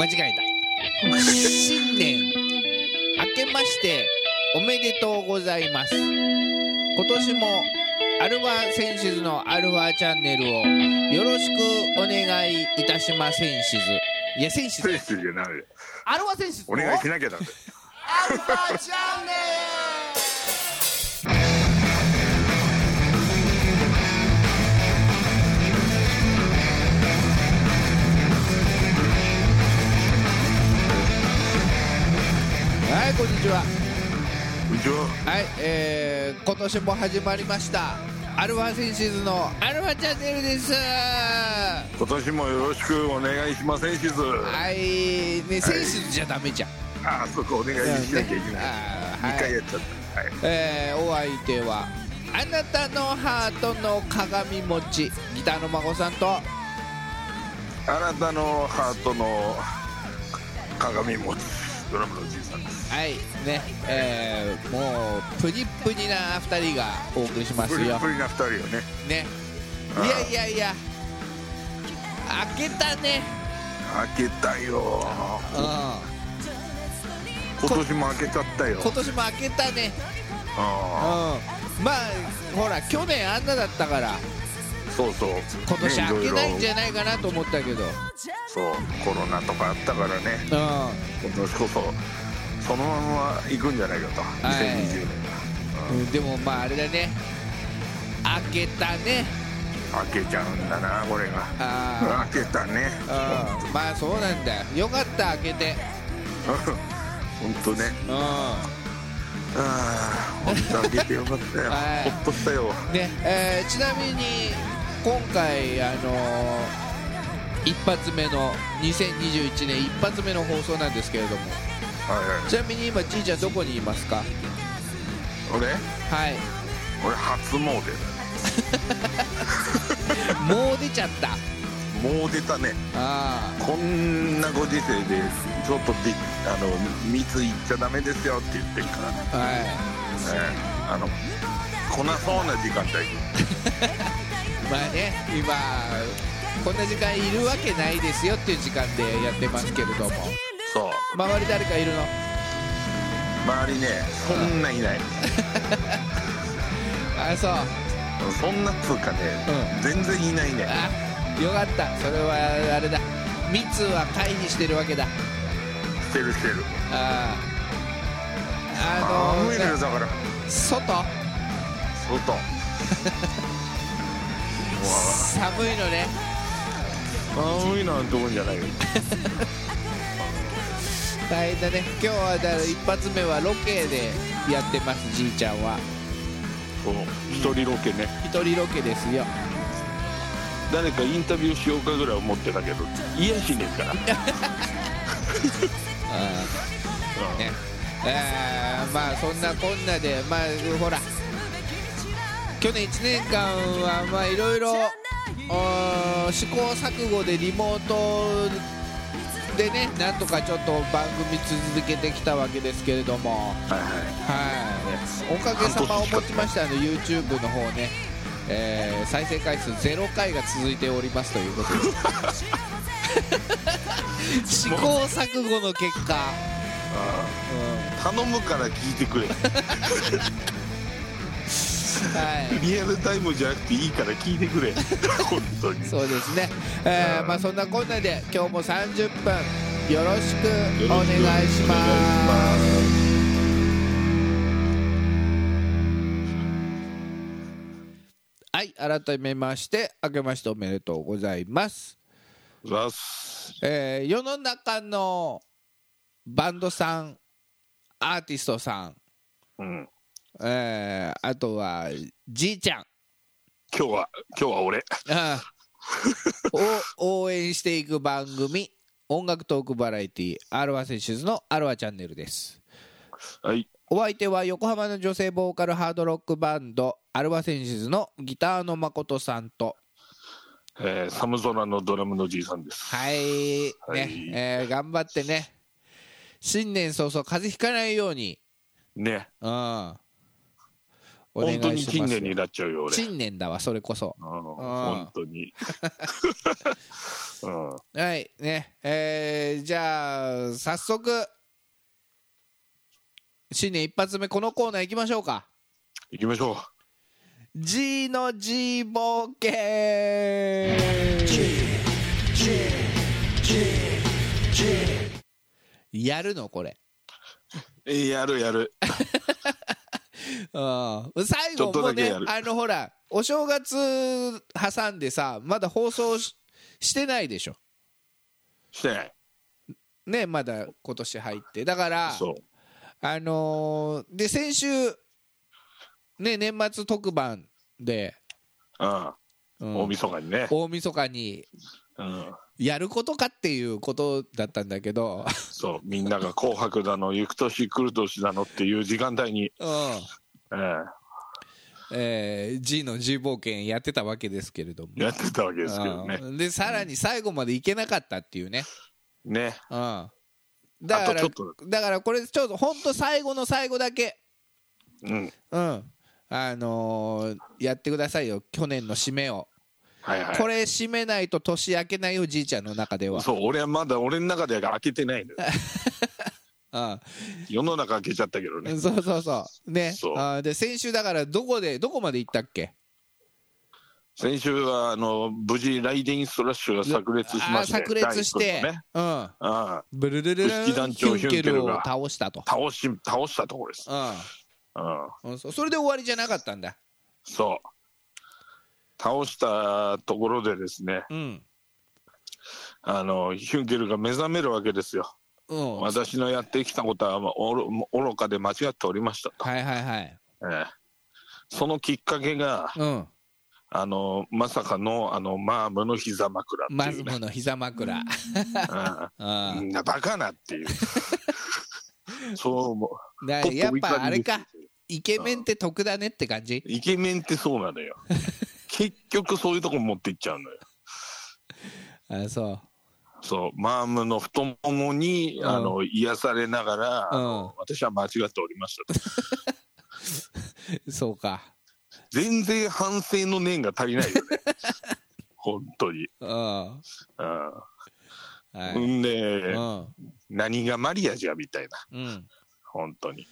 間違えた。新年明けましておめでとうございます。今年もアルファセンシズのアルファチャンネルをよろしくお願いいたしませんしず。いやセンシズセンシズじゃない、アルファセンシズお願いしなきゃだってアルファチャンネルはい、こんにちは。こんにちは。はい、今年も始まりましたアルファセンシズのアルファチャンネルです。今年もよろしくお願いします。センシズ、はい、ね、センシズじゃダメじゃん、はい、あそこお願いしなきゃいけない、ね、2回やっちゃった、はい。お相手はあなたのハートの鏡餅ギターの孫さんと、あなたのハートの鏡餅ドラムのおじいさんです。はいね、もうプニプニな2人がお送りしますよ。プニプニな2人よね。ね、いやいやいや開けたね。開けたよ、うん、今年も開けちゃったよ。今年も開けたね。あ、うん、まあほら去年あんなだったから、そうそう、今年開けないんじゃないかなと思ったけど、そうコロナとかあったからね、うん、今年こそそのまま行くんじゃないかと、はい、2020年は、うん、でもまああれだね、開けたね。開けちゃうんだなこれが。あ、開けたね。うん、まあそうなんだよ、かった開けて本当ね、うん、あ本当開けてよかったよほっとしたよ、ね。ちなみに今回一発目の2021年一発目の放送なんですけれども、はいはい、ちなみに今じいちゃんどこにいますか？俺？はい。俺初詣だよもう出ちゃった。もう出たね。あ、こんなご時世でちょっと密いっちゃダメですよって言ってるからね、はい、来なそうな時間帯まあね、今こんな時間いるわけないですよっていう時間でやってますけれども、そう周り誰かいるの？周りね、そんないないあ、そうそんなつうかね、うん、全然いないね。あ、よかった。それはあれだ、密は回避してるわけだ。してるああ、無理だよ、だから外寒いのね。寒いなんて思うんじゃないよ大変だね。今日はだから一発目はロケでやってます。じいちゃんはそう、一人ロケね。一人ロケですよ。誰かインタビューしようかぐらい思ってたけど、いやしねえからあ、ね、まあそんなこんなで、まあほら去年1年間はまあいろいろ試行錯誤でリモートでね、なんとかちょっと番組続けてきたわけですけれども、はい、おかげさまをもちましてYouTube の方ね、再生回数0回が続いておりますということで試行錯誤の結果、あ、うん、頼むから聞いてくれはい、リアルタイムじゃなくていいから聞いてくれ本当にそうですね、まあ、そんなこんなで今日も30分よろしくお願いします。はい、改めまして明けましておめでとうございます。世の中のバンドさん、アーティストさん、うん、あとはじいちゃん、今日は俺を応援していく番組音楽トークバラエティアルファセンシズのアルファチャンネルです。はい、お相手は横浜の女性ボーカルハードロックバンドアルファセンシズのギターの誠さんと、寒空のドラムのじいさんです。はい、ね、はい、頑張ってね、新年早々風邪ひかないようにね。うん、本当に近年になっちゃうよ俺。近年だわそれこそ。本当にうん、はいね、じゃあ早速新年一発目このコーナー行きましょうか。行きましょう。 G の G 冒険 G やるのこれやる最後もねほらお正月挟んでさまだ放送 してないでしょ。してないねまだ今年入ってだからそうで先週ね年末特番で大晦日にね大晦日に、うん、やることかっていうことだったんだけどそうみんなが紅白だの行く年来る年だのっていう時間帯に、G の G 冒険やってたわけですけれどもやってたわけですけどね、うん、でさらに最後まで行けなかったっていうねねうんだからこれちょっとほんと最後の最後だけうん、うん、やってくださいよ去年の締めを、はいはい、これ締めないと年明けないよじいちゃんの中ではそう俺はまだ俺の中では明けてないのよ、うん、世の中明けちゃったけどねそうそうそうねそうあで先週だからどこまで行ったっけ。先週は無事ライディンストラッシュが炸裂しまして炸裂して、ねうんうん、ブルルルルンヒュンケルを倒したところです、うんうん、それで終わりじゃなかったんだ。そう倒したところでですね、うん、ヒュンケルが目覚めるわけですよ、うん、私のやってきたことは愚かで間違っておりましたと、はいはいはいそのきっかけが、うんまさかのマームの膝枕っていう、ね、マームの膝枕、うんうんうん、みんなバカなっていうそう思うだからやっぱあれかイケメンって得だねって感じ、うん、イケメンってそうなのよ結局そういうとこ持っていっちゃうのよあそうマームの太ももに、うん、癒されながら、うん、私は間違っておりましたとそうか全然反省の念が足りないよね本当にああ、はい、んでああ何がマリアじゃみたいな、うん、本当に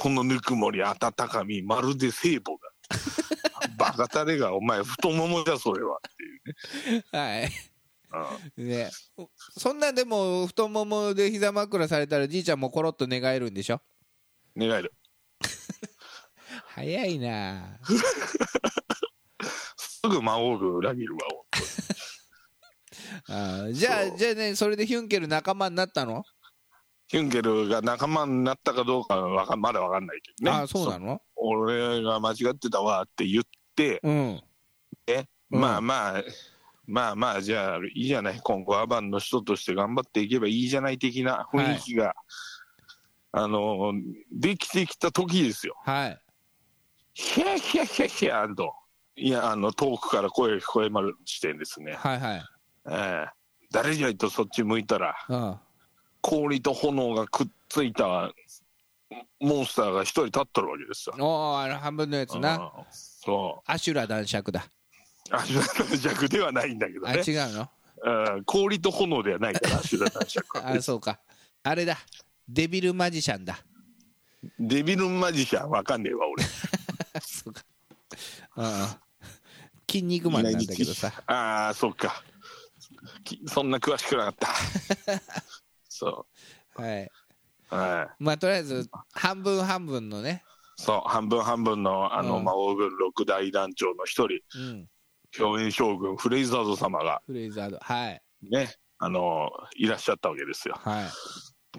このぬくもり温かみまるで聖母がバカタレがお前太ももだそれはっていうねはいああねそんなんでも太ももで膝枕されたらじいちゃんもコロッと寝返るんでしょ。寝返る早いなすぐ魔王軍裏切るわあじゃあねそれでヒュンケル仲間になったの。ヒュンケルが仲間になったかどうかはまだ分かんないけどね。あそうなの。俺が間違ってたわって言って、うん、まあじゃあいいじゃない今後アバンの人として頑張っていけばいいじゃない的な雰囲気が、はい、できてきた時ですよ。はいヒャヒャヒャヒャといや遠くから声が聞こえましてですねはいはい、誰じゃいとそっち向いたらああ氷と炎がくっついたモンスターが一人立っとるわけですよ。おー半分のやつな。そうアシュラ男爵だ。アシュラ男爵ではないんだけどね。あ違うの。氷と炎ではないからアシュラ男爵あそうかあれだデビルマジシャンだ。デビルマジシャンわかんねえわ俺そうかああ筋肉マンなんだけどさああそっかそんな詳しくなかったそうはい、はい、まあとりあえず半分のねそう半分の魔王軍六大団長の一人、うん、共演将軍フレイザード様がフレイザードはいねいらっしゃったわけですよは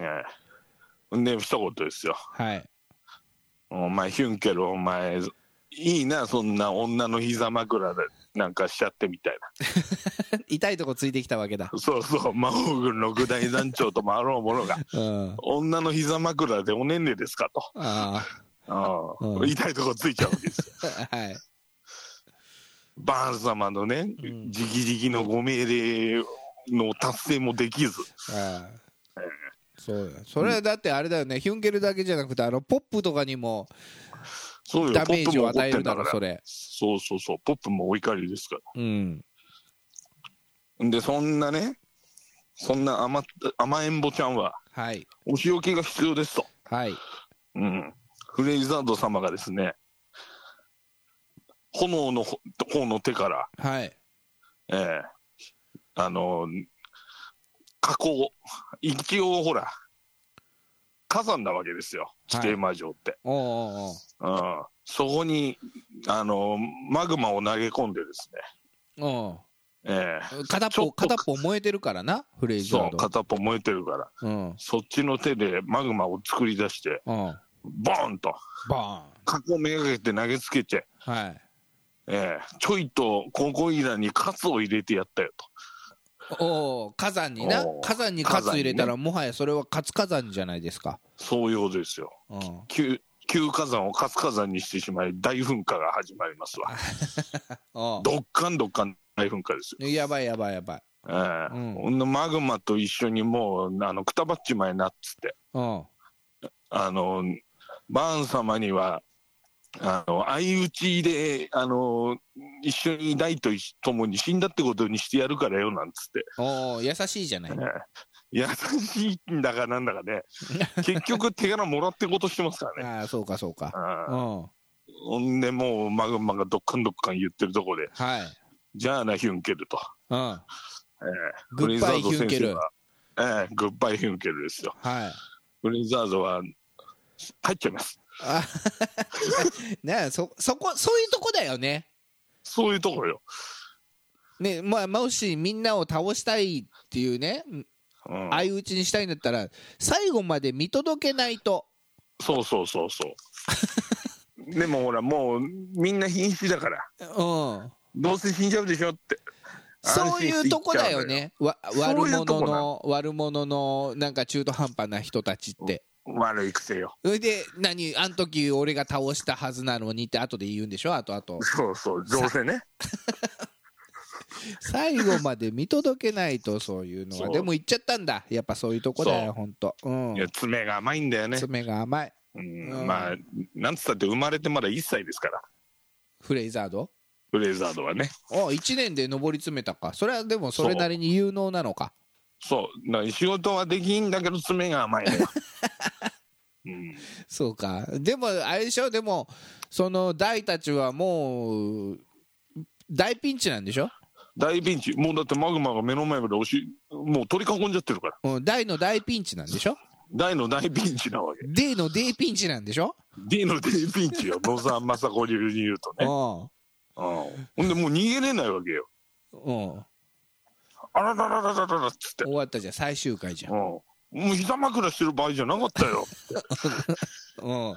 いねえんで一言ですよはいお前ヒュンケルお前いいなそんな女の膝枕でなんかしちゃってみたいな痛いとこついてきたわけだ。そうそう魔王軍六大団長ともあろうものが、うん、女の膝枕でおねんねですかとあ、うん、痛いとこついちゃうわけですはいバーン様のねじきじきのご命令の達成もできずあそうだそれはだってあれだよね、うん、ヒュンケルだけじゃなくてポップとかにもダメージを与えるだろそれ。そうそうそうポップもお怒りですから、うん、でそんなね、そんな 甘えんぼちゃんは、はい、お仕置きが必要ですと、はい、うん、フレイザード様がですね、炎の方の手から、はい、火口、一応ほら火山なわけですよ、地底魔城って、はい、うん、そこにマグマを投げ込んでですね、お、片っぽ燃えてるからな、フレイザード、そう、片っぽ燃えてるから、うん、そっちの手でマグマを作り出して、うん、ボーンと火口めがけて投げつけて、はい、ちょいとここいらにカツを入れてやったよと。お、火山にな、火山にカツ入れたらもはやそれは活火山じゃないですか。そういうことですよ、うん、旧火山を活火山にしてしまい大噴火が始まりますわ。どっかんどっかん大噴火ですよ。やばいやばいやばい、うん、マグマと一緒にもうくたばっちまいなっつって、バーン様には相打ちで一緒に大と共に死んだってことにしてやるからよなんつって。お、優しいじゃない、優しいんだかなんだかね結局手柄もらってことしてますからね。ああ、そうかそうか、ほんでもうマグマがどっかんどっかん言ってるとこで、はい、じゃあなヒュンケルと、グッバイヒュンケル、グッバイヒュンケルですよ、はい、フレイザードは入っちゃいます。ね、そういうとこだよね。そういうとこよ、ね、まあ、もしみんなを倒したいっていうね、うん、相打ちにしたいんだったら最後まで見届けないと。そうそうそうそうでもほらもうみんな瀕死だから、うん、どうせ死んじゃうでしょってそういうとこだよね。悪者のなんか中途半端な人たちって、うん、悪い癖よ。それで何、あん時俺が倒したはずなのにって後で言うんでしょ。あとそうそう、どうせね最後まで見届けないと。そういうのはでも言っちゃったんだ、やっぱそういうとこだよほんと、うん、いや爪が甘いんだよね。爪が甘い、うん、うん、まあなんつったって生まれてまだ1歳ですから、フレイザードはね。お、1年で上り詰めたか。それはでもそれなりに有能なのか。そうだから仕事はできんだけど爪が甘いのようん、そうか。でもあれでしょ、でもその大たちはもう大ピンチなんでしょ。大ピンチ、もうだってマグマが目の前までもう取り囲んじゃってるから、うん、大の大ピンチなんでしょ。大の大ピンチなわけ。 D の D ピンチなんでしょ。 D の D ピンチよ野沢雅子流に言うとねほんでもう逃げれないわけよ。あららららららっつって終わったじゃん、最終回じゃん。もう膝枕してる場合じゃなかったよ、うん、も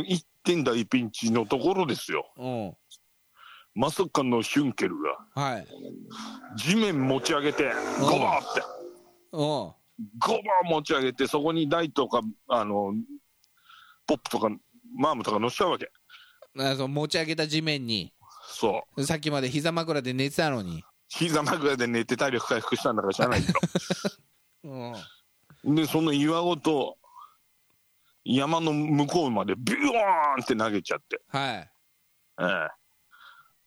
う一点大ピンチのところですよ、うん、まさかのヒュンケルが、はい、地面持ち上げてゴバーって、うん、ゴバー持ち上げてそこに大とかポップとかマームとか乗っちゃうわけ。その持ち上げた地面に。そう、さっきまで膝枕で寝てたのに。膝枕で寝て体力回復したんだから知らないけど、うん、でその岩ごと山の向こうまでビューンって投げちゃって、は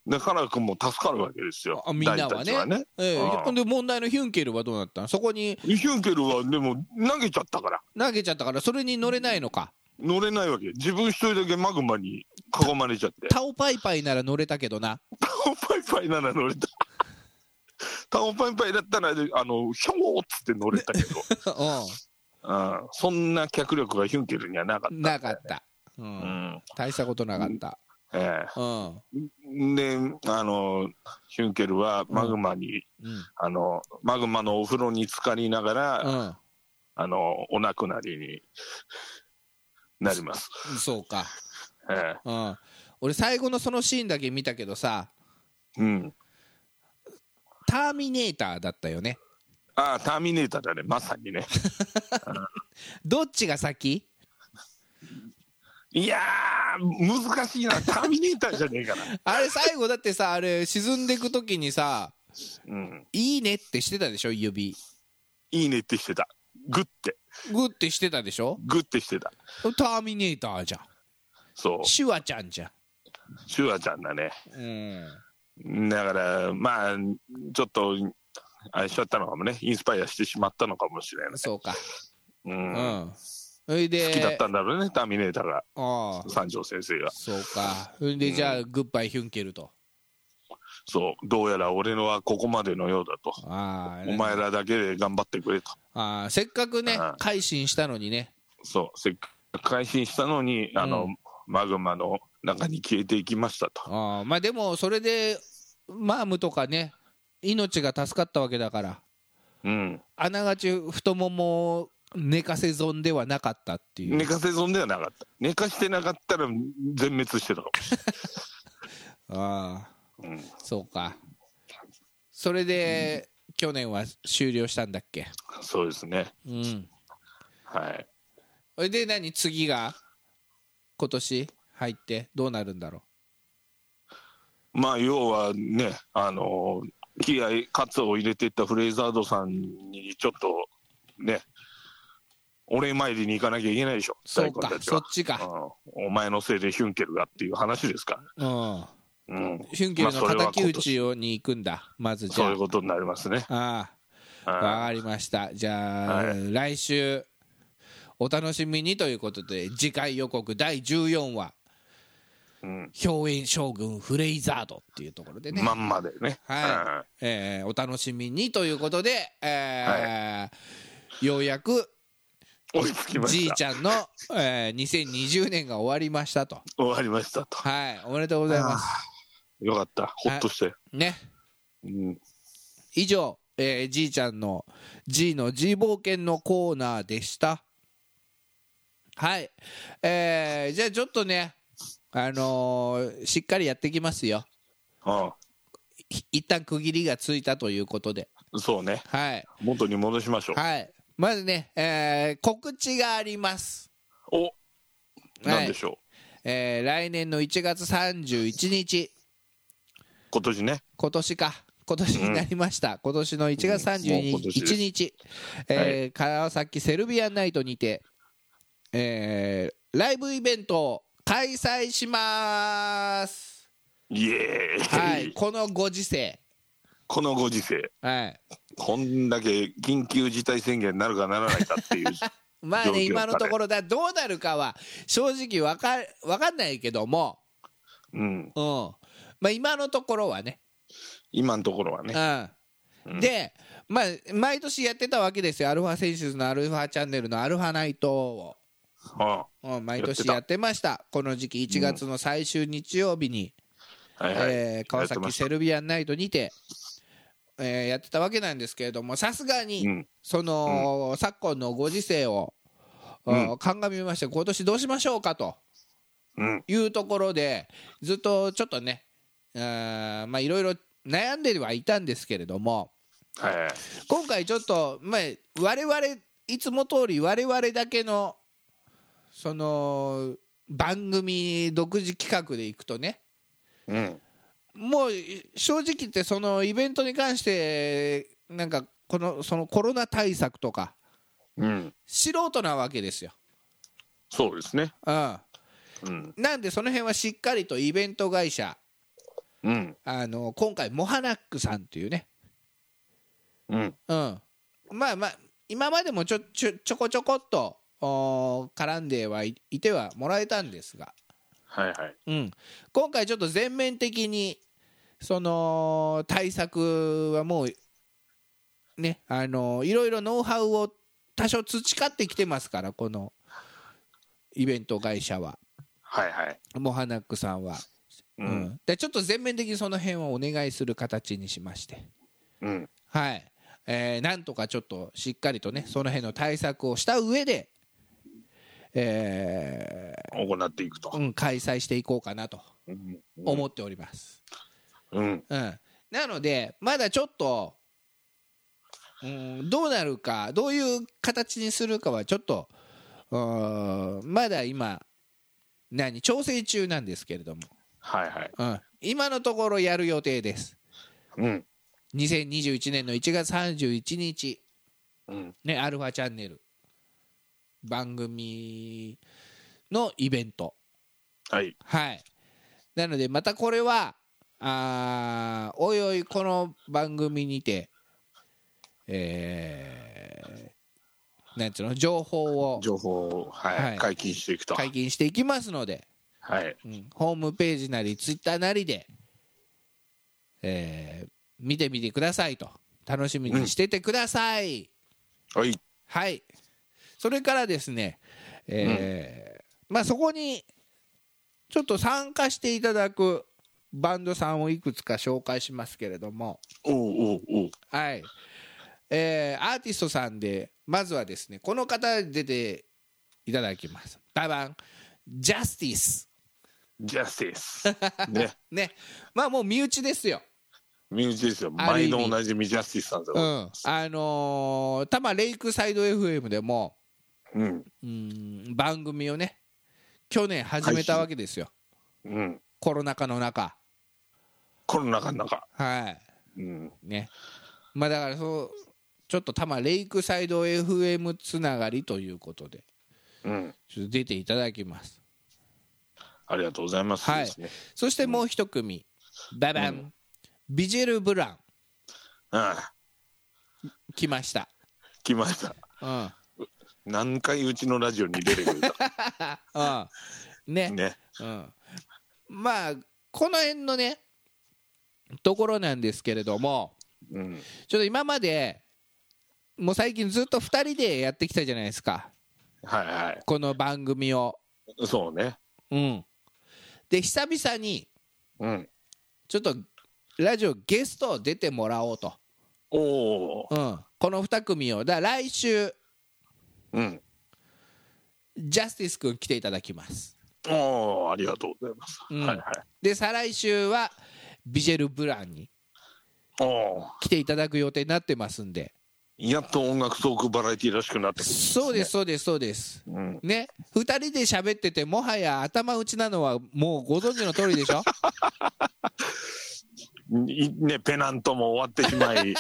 い、でカラ君も助かるわけですよ。みんなは ね、で問題のヒュンケルはどうなったの。そこにヒュンケルはでも投げちゃったからそれに乗れないのか。乗れないわけ。自分一人だけマグマに囲まれちゃって。タオパイパイなら乗れたけどな。タオパイパイなら乗れたタオパイパイだったらひょーっつって乗れたけどうん、そんな脚力がヒュンケルにはなかった、ね、なかった、うんうん、大したことなかった、でヒュンケルはマグマに、うん、マグマのお風呂に浸かりながら、うん、お亡くなりになります。そうか、うん、俺最後のそのシーンだけ見たけどさ、うん、ターミネーターだったよね。ああ、ターミネーターだね、まさにねどっちが先。いやー難しいな、ターミネーターじゃねえかなあれ最後だってさ、あれ沈んでくときにさ、うん、いいねってしてたでしょ。指いいねってしてた。グッてしてたでしょ。グッてしてた。ターミネーターじゃん。そう、シュワちゃんじゃん。シュワちゃんだね。うん、だからまあちょっとあれしちゃったのかもね、インスパイアしてしまったのかもしれない。そうか、うん、うん、それで好きだったんだろうね、ターミネーターが。あ、三条先生が。そうか、それでじゃあ、うん、グッバイヒュンケルと。そう、どうやら俺のはここまでのようだと。あ、お前らだけで頑張ってくれと。あ、せっかくね、改心したのにね。そう、せっかく改心したのに、うん、あのマグマの中に消えていきましたと。あ、まあでもそれでマームとかね、命が助かったわけだから、うん、あながち太ももを寝かせ損ではなかったっていう。寝かせ損ではなかった。寝かしてなかったら全滅してたかもしれない。ああ、うん、そうか。それで、うん、去年は終了したんだっけ。そうですね。うん。はい。それで何、次が今年入ってどうなるんだろう。まあ要はね、気合いカツを入れていったフレイザードさんにちょっとね、お礼参りに行かなきゃいけないでしょ。そうか、そっちか、うん、お前のせいでヒュンケルがっていう話ですから、うんうん、ヒュンケルの敵討ちをに行くんだ。まずじゃあそういうことになりますね。ああ、わかりました。じゃあ、はい、来週お楽しみにということで、次回予告第14話、うん、兵炎将軍フレイザードっていうところでね、まんまでね、はい、お楽しみにということで、はい、ようやく追いつきました。じいちゃんの、2020年が終わりましたと。終わりましたと。はい、おめでとうございます。よかった、ほっとして、はい、ね、うん、以上、じいちゃんの G の G 冒険のコーナーでした。はい、じゃあちょっとね、しっかりやってきますよ。ああ、一旦区切りがついたということで。そうね、はい、元に戻しましょう。はい、まずね、告知があります。お、何でしょう、はい、来年の1月31日今年ね、今年か、今年になりました、うん、今年の1月31日、うん、はい、川崎セルビアンナイトにてライブイベントを開催します。イエーイ、はい、このご時世、このご時世、はい、こんだけ緊急事態宣言になるかならないかっていうまあね、今のところだ、どうなるかは正直分かんないけども、うんうん、まあ今のところはね、今のところはね、うん、で、まあ、毎年やってたわけですよ。アルファセンシズのアルファチャンネルのアルファナイトを、はあ、毎年やってました。この時期1月の最終日曜日に、うん、はいはい、川崎セルビアンナイトにて、やってたわけなんですけれども、さすがに、うん、その、うん、昨今のご時世を、うん、鑑みまして、今年どうしましょうかというところで、ずっとちょっとね、まあいろいろ悩んではいたんですけれども、はいはい、今回ちょっと、まあ、我々いつも通り我々だけのその番組独自企画でいくとね、うん、もう正直言って、そのイベントに関してなんかそのコロナ対策とか、うん、素人なわけですよ。そうですね、うんうん、なんでその辺はしっかりとイベント会社、うん、今回モハナックさんというね、うんうん、まあまあ今までもちょこちょこっと絡んではいてはもらえたんですが、はいはい、うん、今回ちょっと全面的にその対策はもうね、いろいろノウハウを多少培ってきてますから、このイベント会社は、はいはい、モハナックさんは、うんうん、でちょっと全面的にその辺をお願いする形にしまして、うん、はい、なんとかちょっとしっかりとね、その辺の対策をした上で、行っていくと、うん、開催していこうかなと思っております、うんうん、なのでまだちょっと、うん、どうなるか、どういう形にするかはちょっとまだ今調整中なんですけれども、はいはい、うん、今のところやる予定です、うん、2021年の1月31日、うんね、アルファチャンネル番組のイベント、はい、はい、なのでまたこれはおいおいこの番組にて、なんていうの情報を、はいはい、解禁していきますので、はいうん、ホームページなりツイッターなりで、見てみてくださいと楽しみにしててください、うん、はい、はい、それからですね、うんまあ、そこにちょっと参加していただくバンドさんをいくつか紹介しますけれどもおう、はいアーティストさんでまずはですねこの方に出ていただきますダバンジャスティス ねまあもう身内ですよ毎度おなじみジャスティスさんでございます、うん、多摩レイクサイド FM でも、うん、番組をね去年始めたわけですよ、うん、コロナ禍の中はい、うん、ねまあだからそうちょっと多摩レイクサイド FM つながりということで、うん、ちょっと出ていただきますありがとうございます、はい、そしてもう一組、うん、ババン、うん、ビジェル・ブラン来ました、うん、何回うちのラジオに出れるか、うん、ね、うん、まあこの辺のねところなんですけれども、うん、ちょっと今までもう最近ずっと2人でやってきたじゃないですかはいはいこの番組をそうねうんで久々にちょっとラジオゲスト出てもらおうとおー、うん、この2組をだから来週、うん、ジャスティス君来ていただきますおーありがとうございます、うんはいはい、で再来週はビジェル・ブランに来ていただく予定になってますんでやっと音楽トークバラエティらしくなってくるんです、ね、そうです、うん、ね2人で喋っててもはや頭打ちなのはもうご存知の通りでしょねペナントも終わってしまい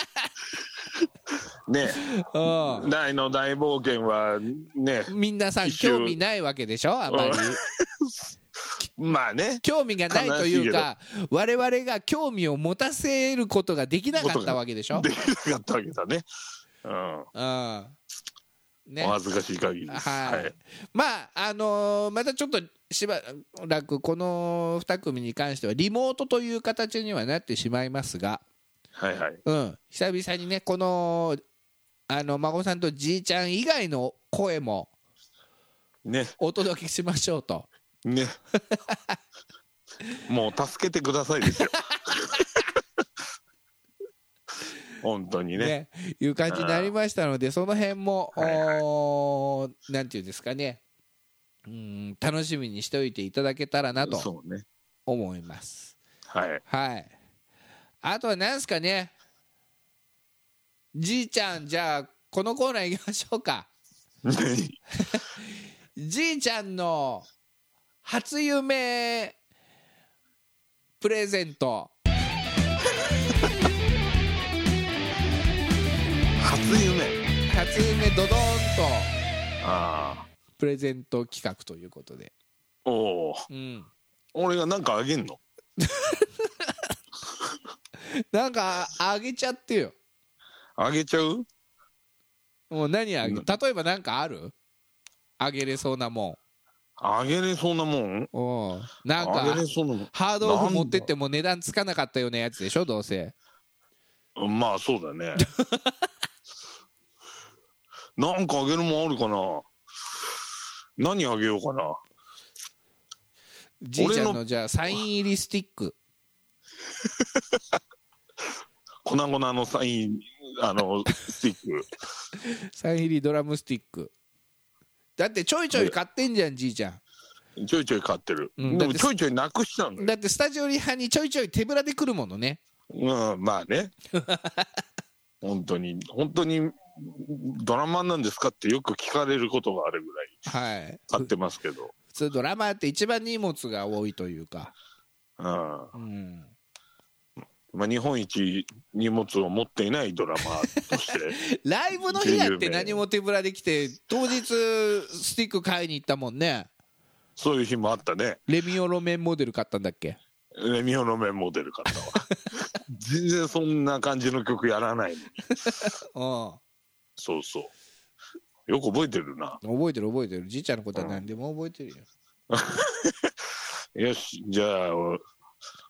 ね大の大冒険はねみんなさん興味ないわけでしょあまりまあね興味がないというか我々が興味を持たせることができなかったわけでしょできなかったわけだねうんね、お恥ずかしい限りです、はいはい、まあまたちょっとしばらくこの2組に関してはリモートという形にはなってしまいますが、はいはいうん、久々にねこの孫さんとじいちゃん以外の声もお届けしましょうとねもう助けてくださいですよ本当に ねいう感じになりましたのでその辺も、はいはい、なんていうんですかね楽しみにしておいていただけたらなと思います、ね、はい、はい、あとは何ですかねじいちゃんじゃあこのコーナー行きましょうかじいちゃんの初夢プレゼント初夢ドドーンとプレゼント企画ということでおお、うん、俺がなんかあげんのなんかあげちゃってよあげちゃうもう何あげ例えばなんかあるあげれそうなもんあげれそうなもんおなんかハードオフ持ってっても値段つかなかったようなやつでしょどうせまあそうだねなんかあげるもんあるかな何あげようかなじいちゃんのじゃあサイン入りスティック粉々のサインスティックサイン入りドラムスティックだってちょいちょい買ってんじゃんじいちゃんちょいちょい買ってる、うん、でもちょいちょいなくしちゃうんだよだってスタジオリハにちょいちょい手ぶらで来るものねうんまあね本当にドラマーなんですかってよく聞かれることがあるぐらい買ってますけど、はい、普通ドラマーって一番荷物が多いというか、うんまあ、日本一荷物を持っていないドラマーとしてライブの日だって何も手ぶらできて当日スティック買いに行ったもんねそういう日もあったねレミオロメンモデル買ったんだっけレミオロメンモデル買ったわ全然そんな感じの曲やらないの。ああそうそう、よく覚えてるな。覚えてる覚えてる、じいちゃんのことは何でも覚えてるよ、うん、よし、じゃあ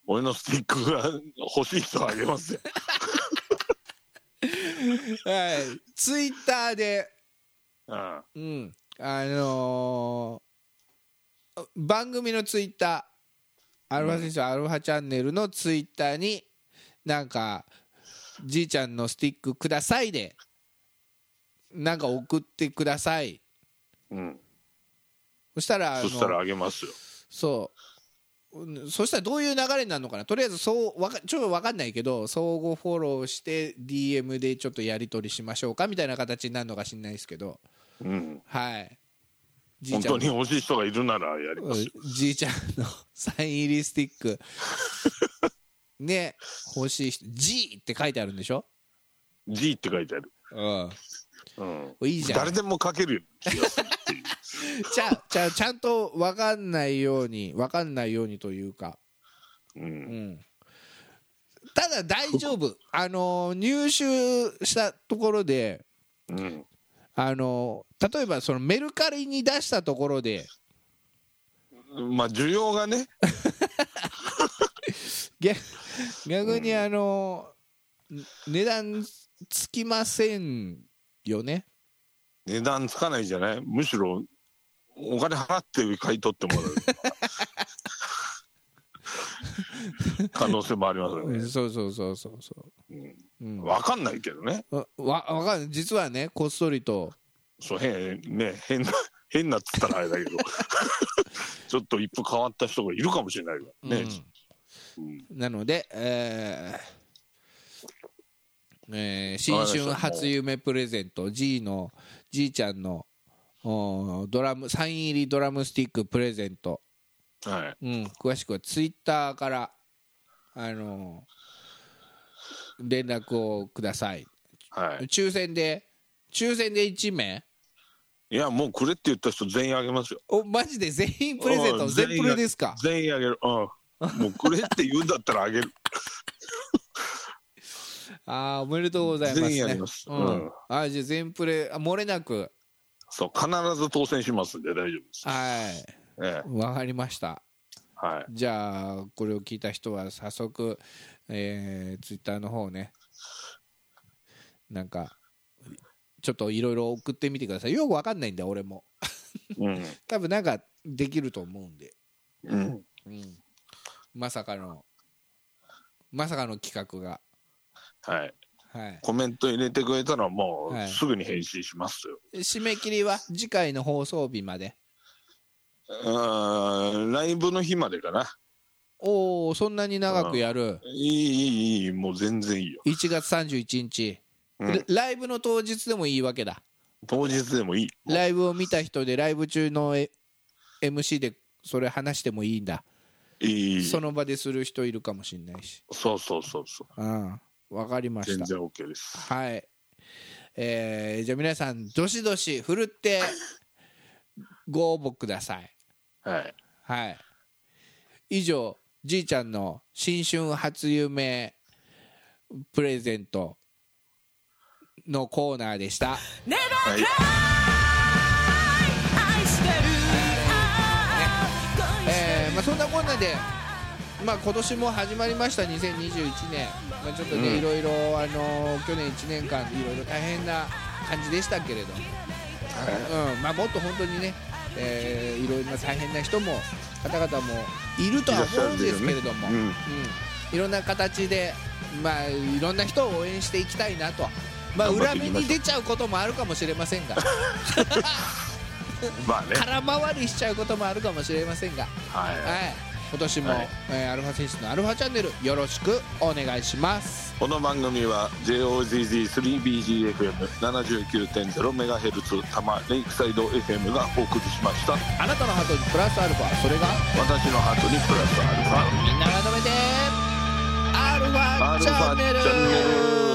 俺のスティックが欲しい人はあげますよはい、ツイッターで、うん、うん、番組のツイッター、アルファ選手、アルファチャンネルのツイッターになんかじいちゃんのスティックくださいでなんか送ってください、うん、そしたらそしたらあげますよ。そうそしたらどういう流れになるのかな。とりあえずそうちょっと分かんないけど相互フォローして DM でちょっとやり取りしましょうかみたいな形になるのかしんないですけど、うん、はい、本当に欲しい人がいるならやりますよ。じいちゃんのサイン入りスティックね、欲しい人 G って書いてあるんでしょ。 G って書いてある、うんうん、いいじゃん、誰でも書けるよちゃんと分かんないように分かんないようにというか、うんうん、ただ大丈夫入手したところで、うん、例えばそのメルカリに出したところで、まあ需要がね逆に値段つきませんよね。値段つかないじゃない、むしろお金払って買い取ってもらう可能性もありますよね。そうそうそうそうそう、うん、分かんないけどね、分かんない、実はね、こっそりとそうね、変なっつったらあれだけどちょっと一歩変わった人がいるかもしれないからね、うんうん、なので、新春初夢プレゼント G のじいちゃんのドラムサイン入りドラムスティックプレゼント、はい、うん、詳しくはツイッターから、連絡をください、はい、抽選で1名、いやもうくれって言った人全員あげますよ。おマジで全員プレゼント、全プレですか。全員あげる、うん、もうくれって言うんだったらあげるあ、おめでとうございますね。全員あげます、うんうん、あ、じゃあ全プレ漏れなく、そう必ず当選しますんで大丈夫です。はいわかりました、はい、じゃあこれを聞いた人は早速、ツイッターの方ね、なんかちょっといろいろ送ってみてください。よくわかんないんだ俺も、うん、多分なんかできると思うんで、うんうん、まさかの企画が、はいはい、コメント入れてくれたらもうすぐに返信しますよ、はい、締め切りは次回の放送日まで、ライブの日までかな。おお、そんなに長くやる、うん、いいもう全然いいよ。1月31日、うん、ライブの当日でもいいわけだ。当日でもいい。ライブを見た人でライブ中の、MC でそれ話してもいいんだ。いい、その場でする人いるかもしれないし。そうそうそうそう、うん、わかりました、全然 OK です。はい、じゃあ皆さんどしどしふるってご応募ください。はい、はい、以上じいちゃんの新春初夢プレゼントのコーナーでした。ネバークライ、愛してる、そんなコーナーで、まあ、今年も始まりました2021年、まあ、ちょっとね、うん、いろいろ去年1年間いろいろ大変な感じでしたけれど、はい、うん、まあ、もっと本当にね、いろいろな大変な人も方々もいるとは思うんですけれども、うんうん、いろんな形で、まあ、いろんな人を応援していきたいなと、まあ、裏目に出ちゃうこともあるかもしれませんがまあ、ね、空回りしちゃうこともあるかもしれませんが、はいはいはい、今年も、はい、アルファ選手のアルファチャンネルよろしくお願いします。この番組は JOZZ3BGFM79.0MHz 多摩レイクサイド FM がお送りしました。あなたのハートにプラスアルファ、それが私のハートにプラスアルファ、みんな改めてアルファチャンネル。